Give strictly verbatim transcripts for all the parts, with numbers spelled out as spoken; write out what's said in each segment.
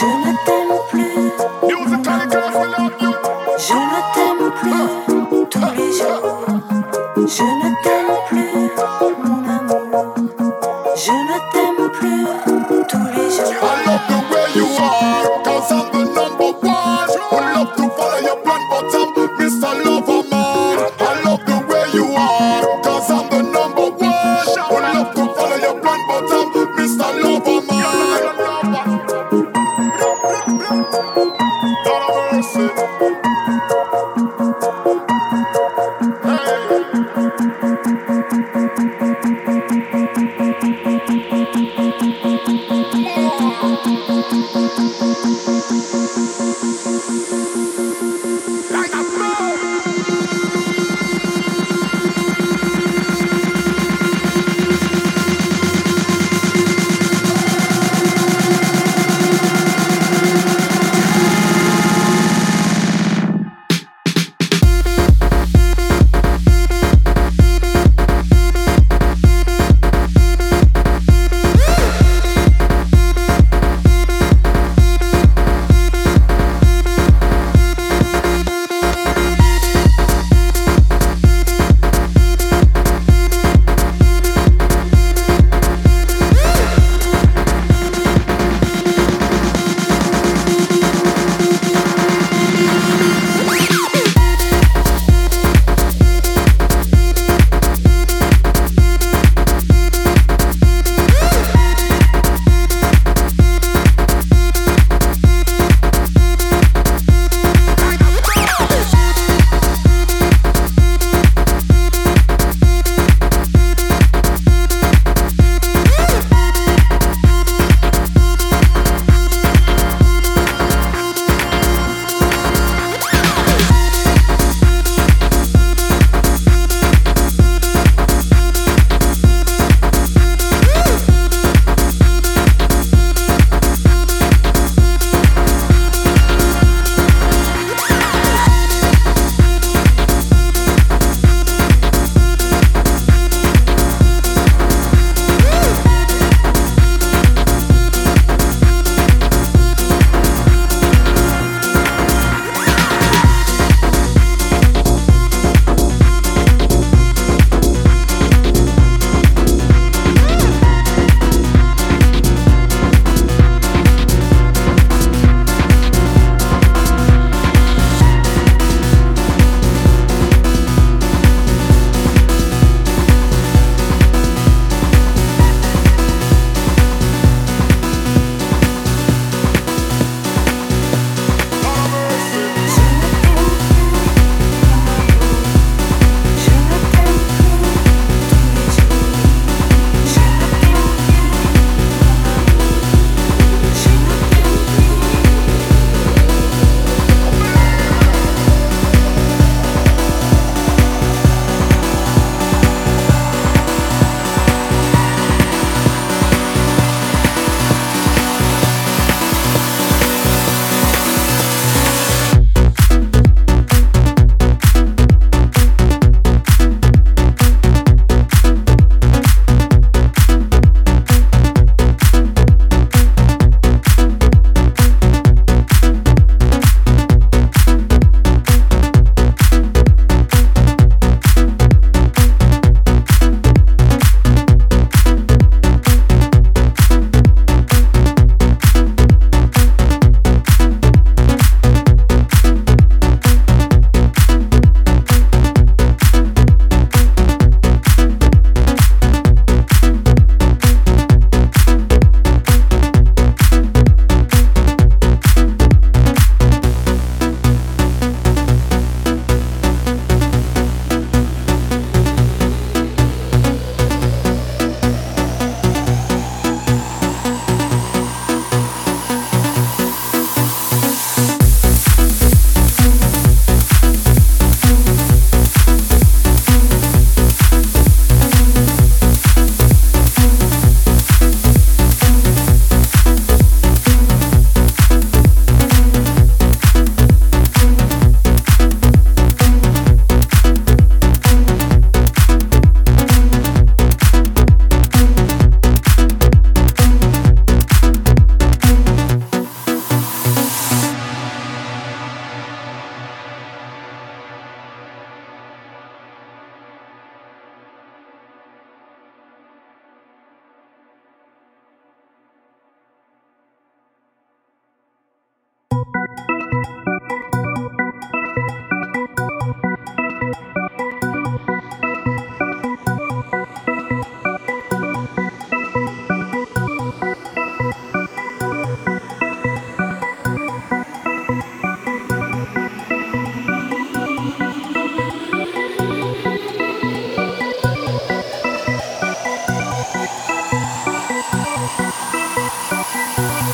Je ne t'aime plus. Je ne t'aime plus. Tous les jours. Je ne t'aime plus, mon amour. Je ne t'aime plus. Tous les jours. I love the way you are, 'cause I'm the number one. Would love to follow your plan, but I'm Mister Lover Man. I love the way you are, 'cause I'm the number one. Would love to follow your plan, but I'm Mister Lover Man.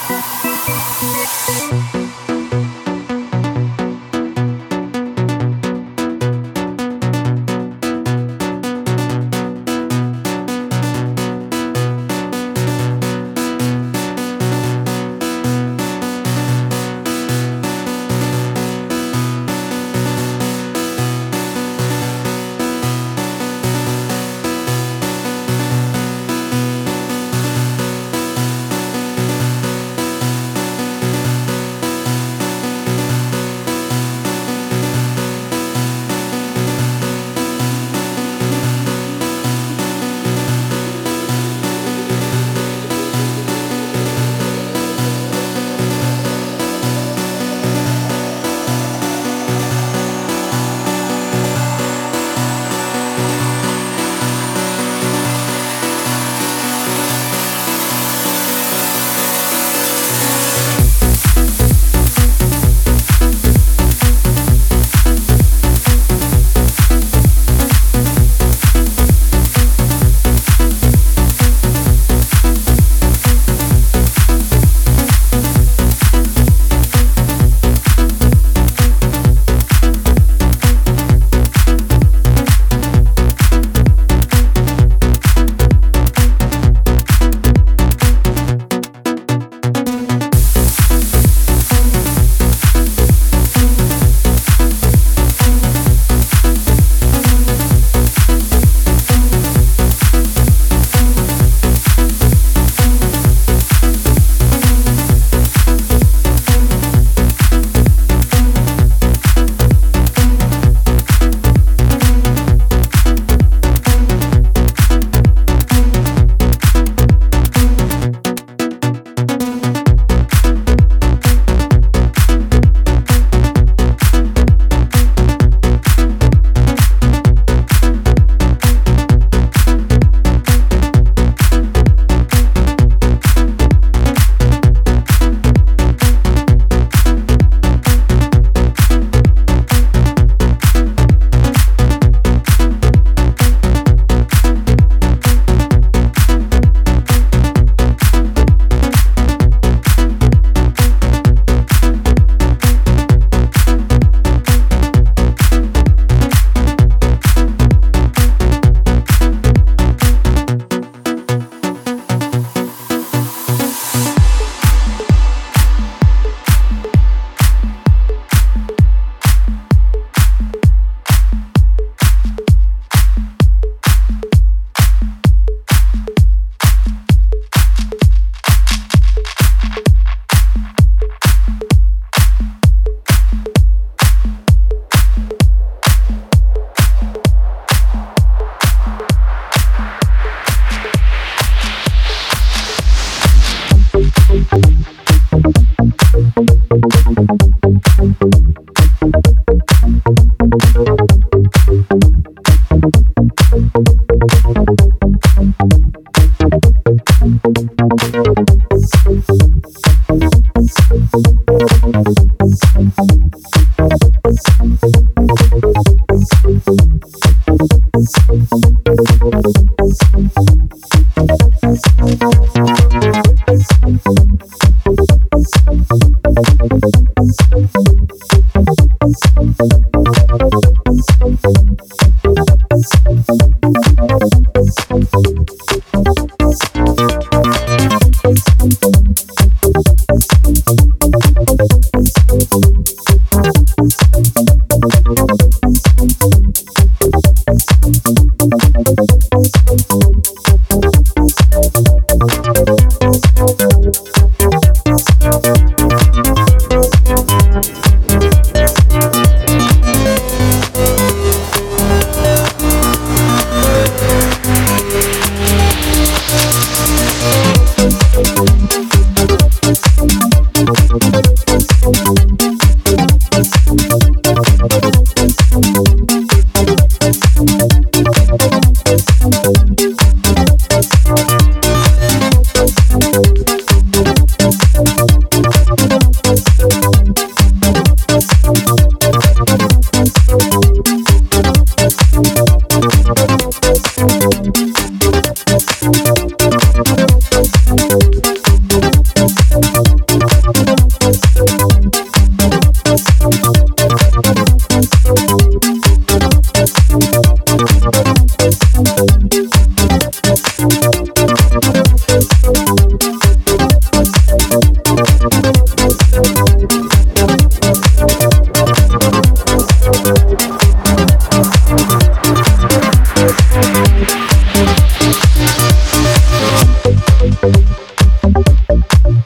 Thank you.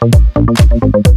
We'll be right back.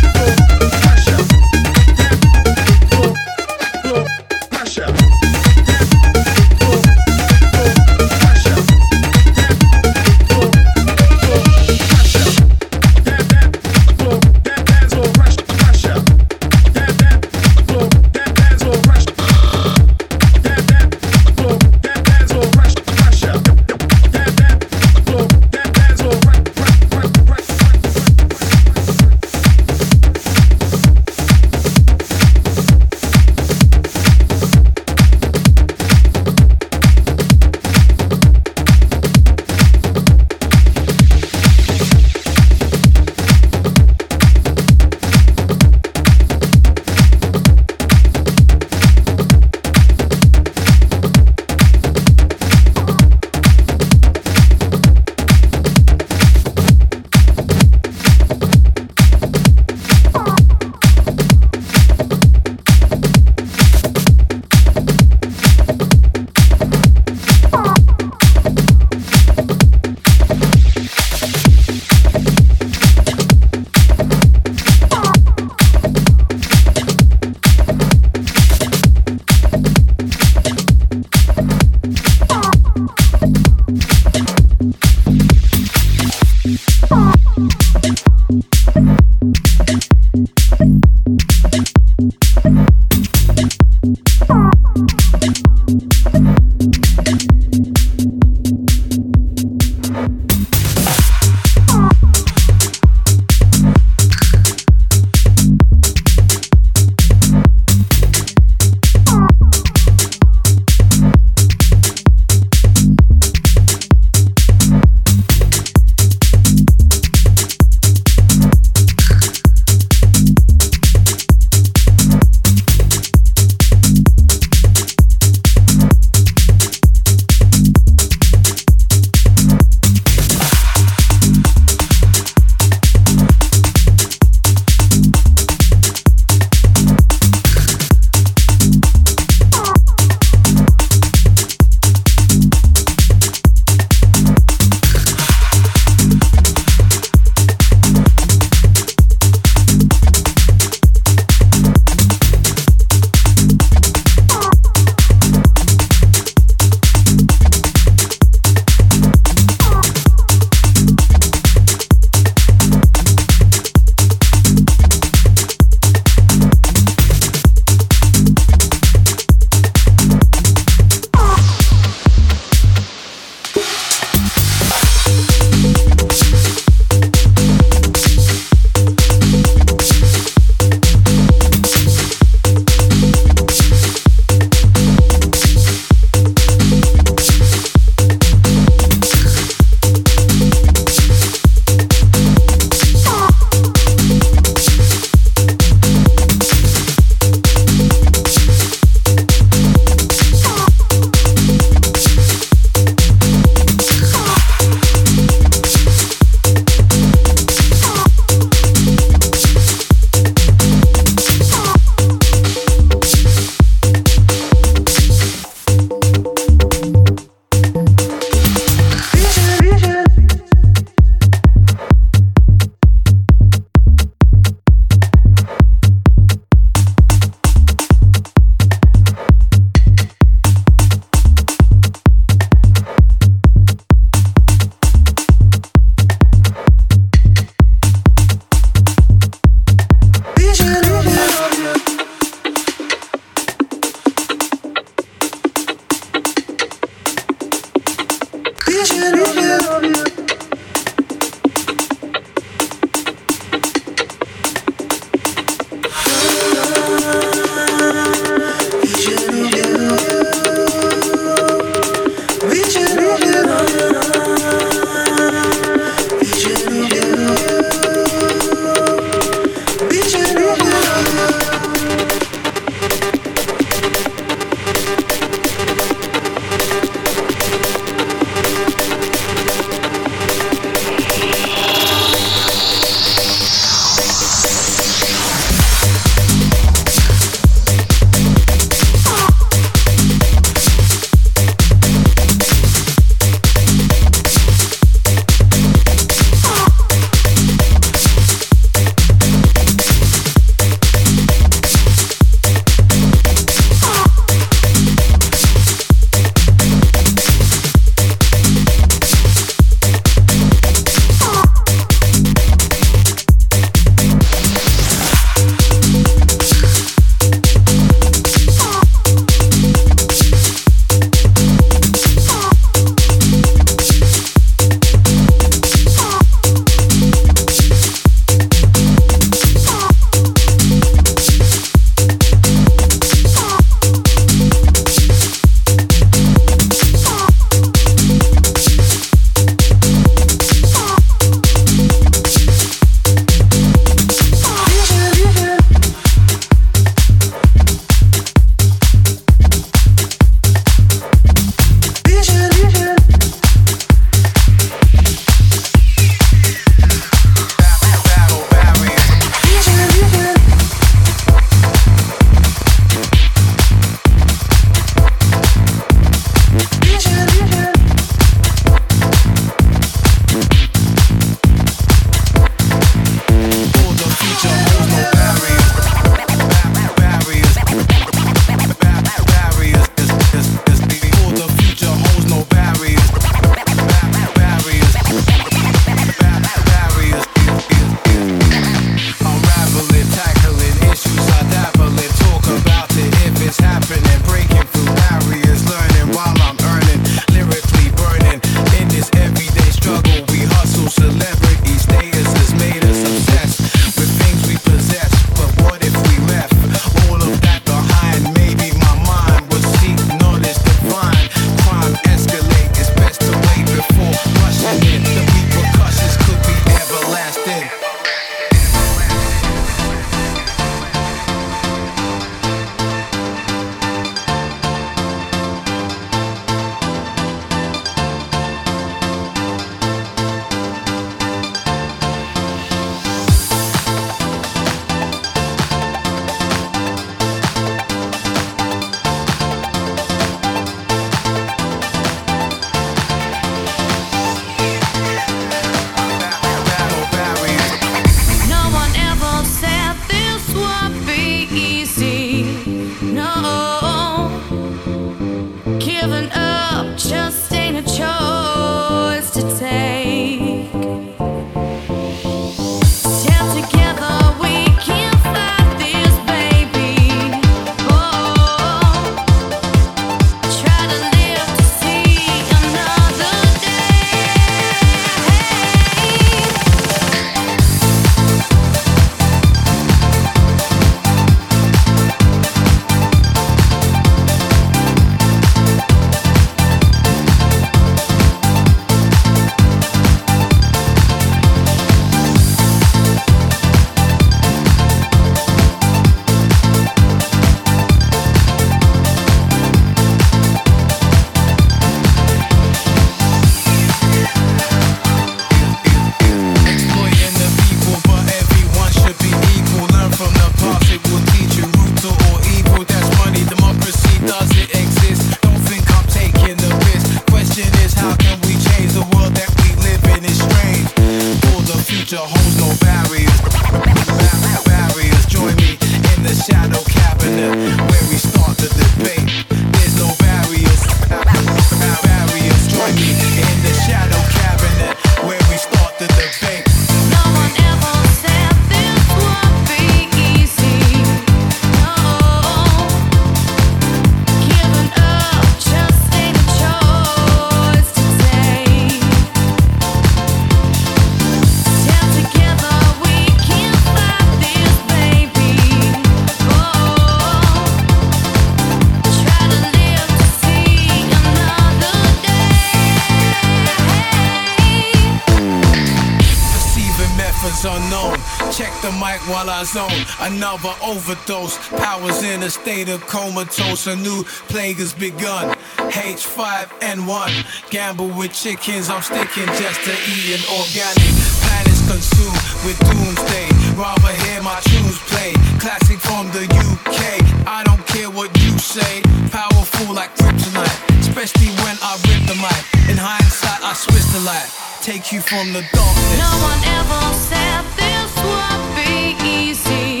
powers unknown. Check the mic while I zone. Another overdose. Powers in a state of comatose. A new plague has begun. H five N one. Gamble with chickens. I'm sticking just to eat an organic. Planets consumed with doomsday. Rather hear my tunes play. Classic from the U K. I don't care what you say. Powerful like kryptonite. Especially when I rip the mic. In hindsight, I switch the light. Take you from the darkness. No one ever said this would be easy.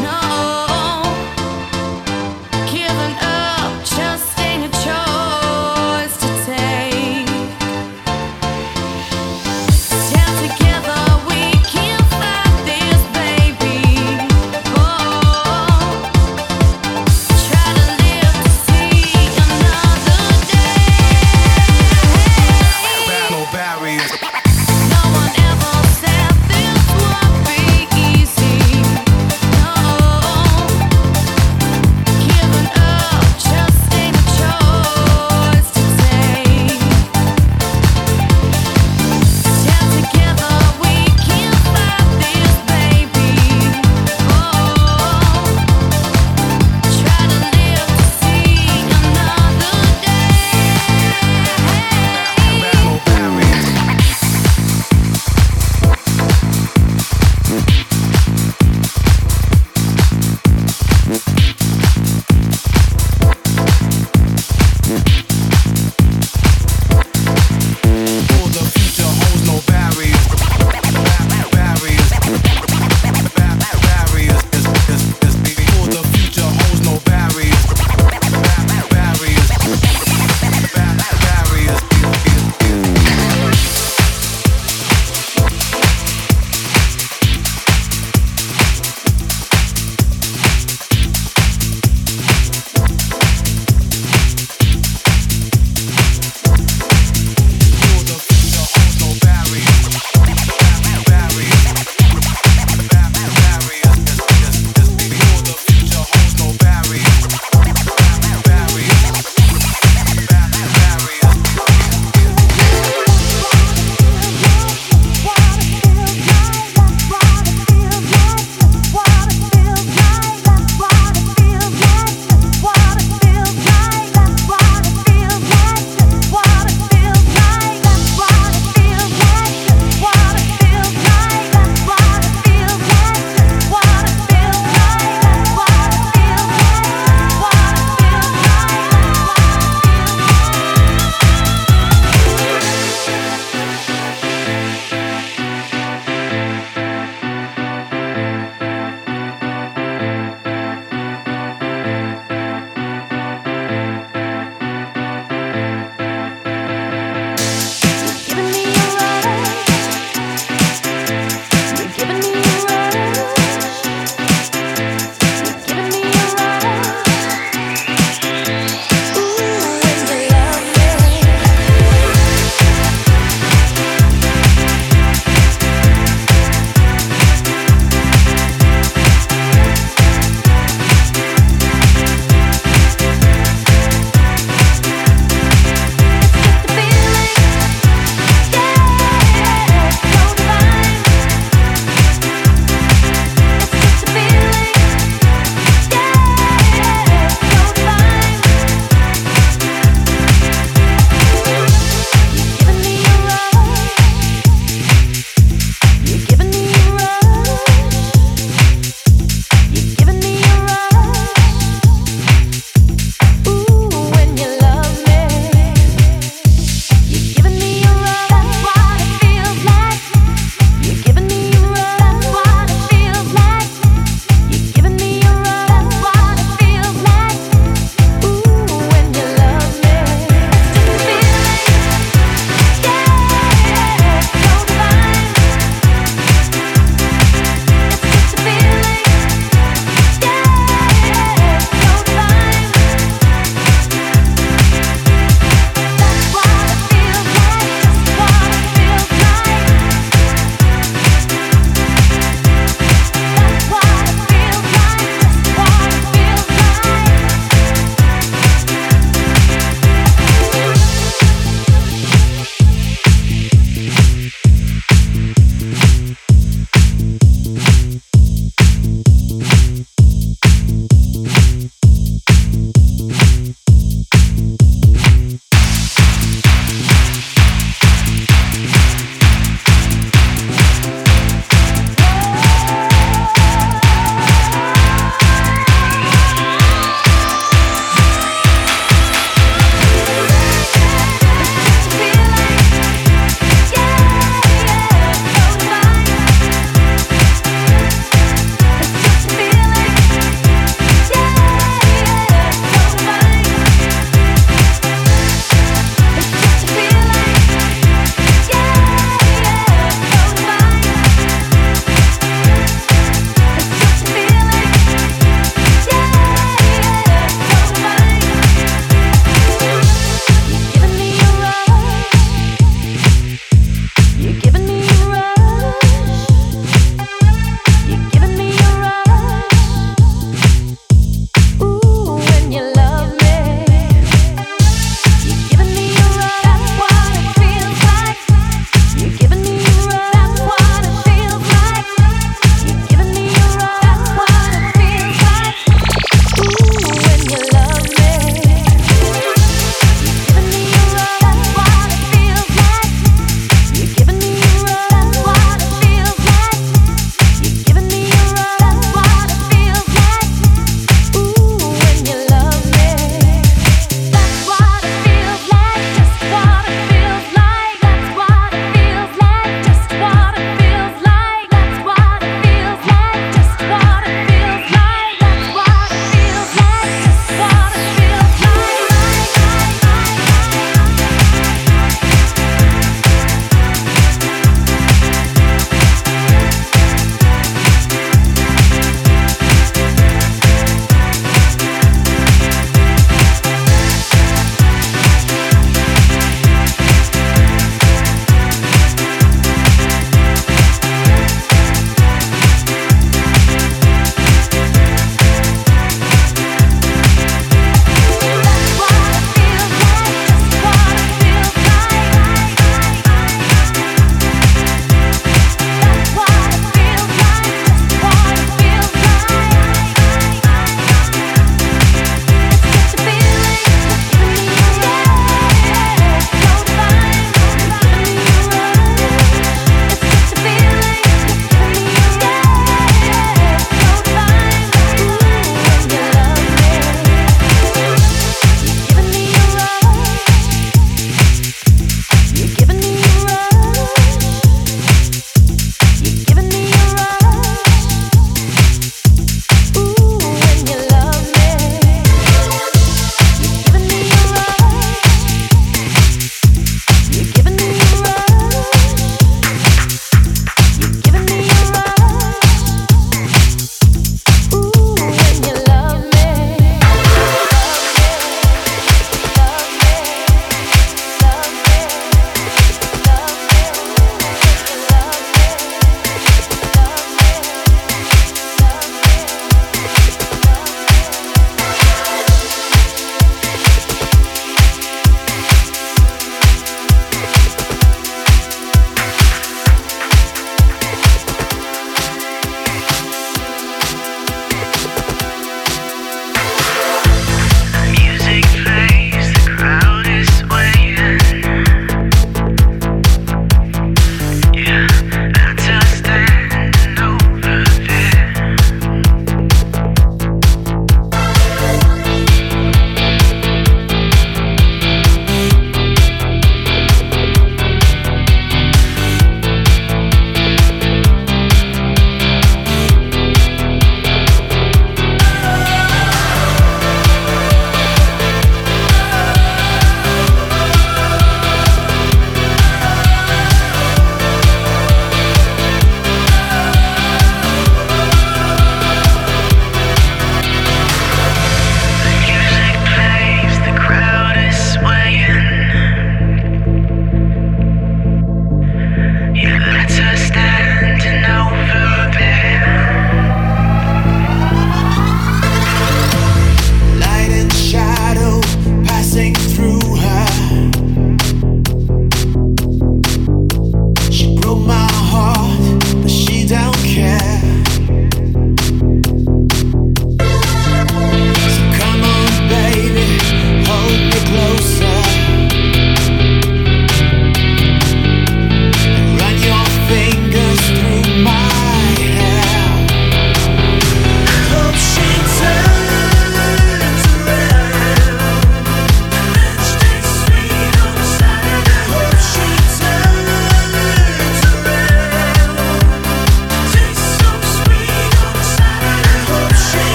No. Giving up just ain't a choice to take. Down together we can fight this, baby. Oh. Try to live to see another day. Battle barriers. No one ever said this.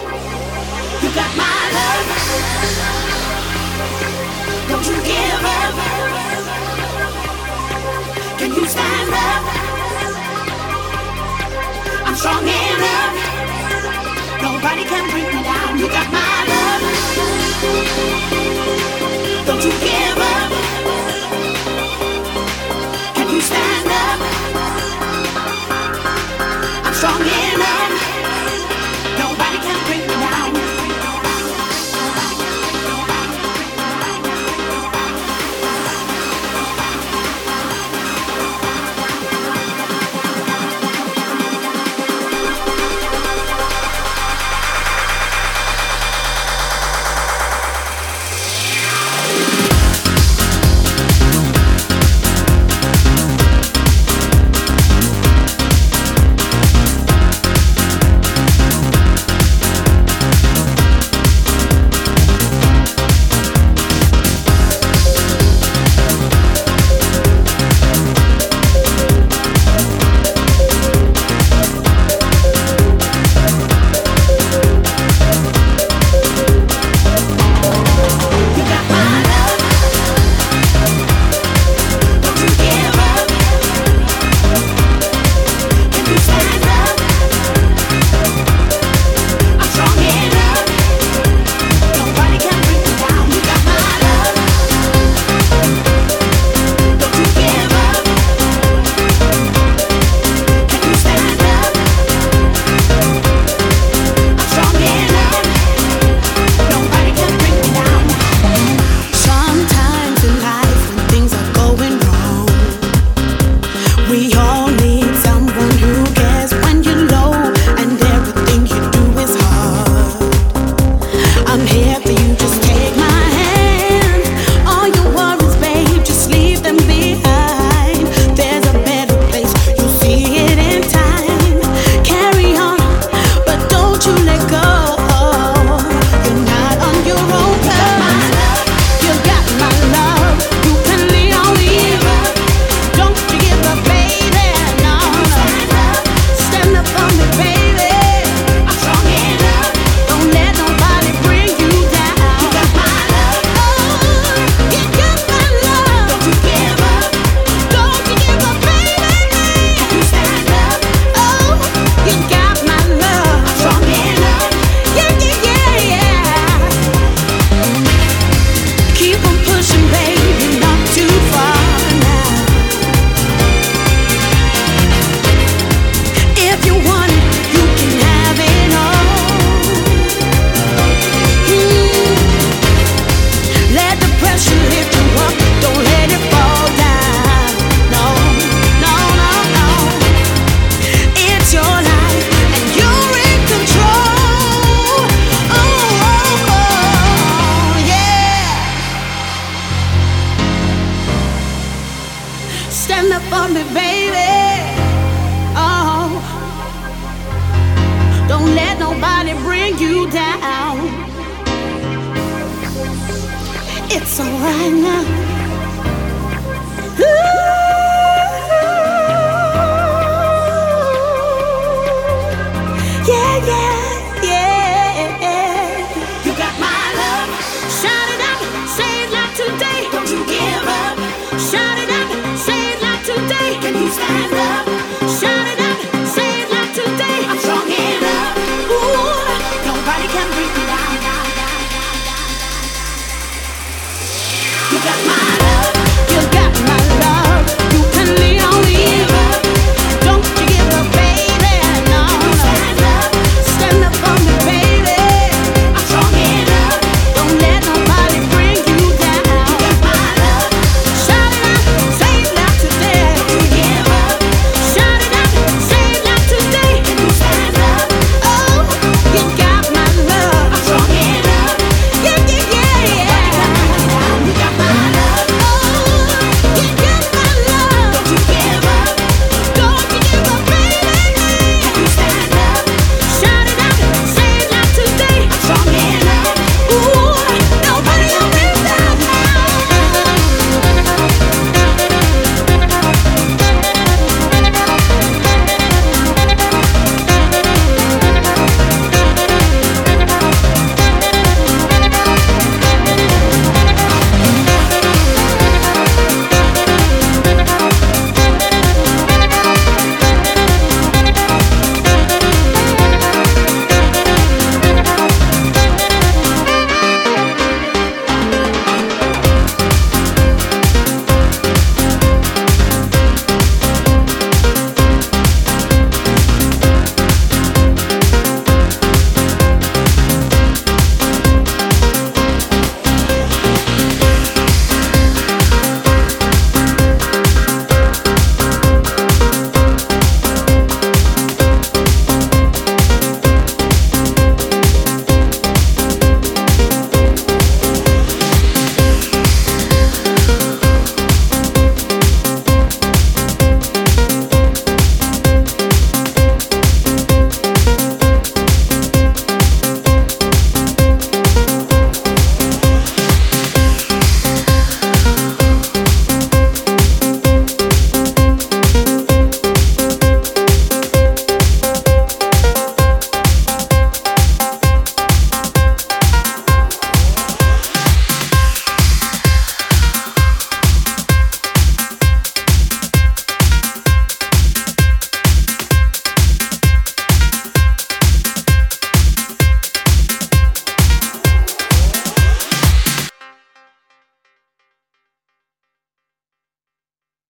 You got my love. Don't you give up. Can you stand up? I'm strong enough. Nobody can bring me down. You got my love. Don't you give up. Can you stand up? I'm strong enough. Nobody can bring me down. It's alright now.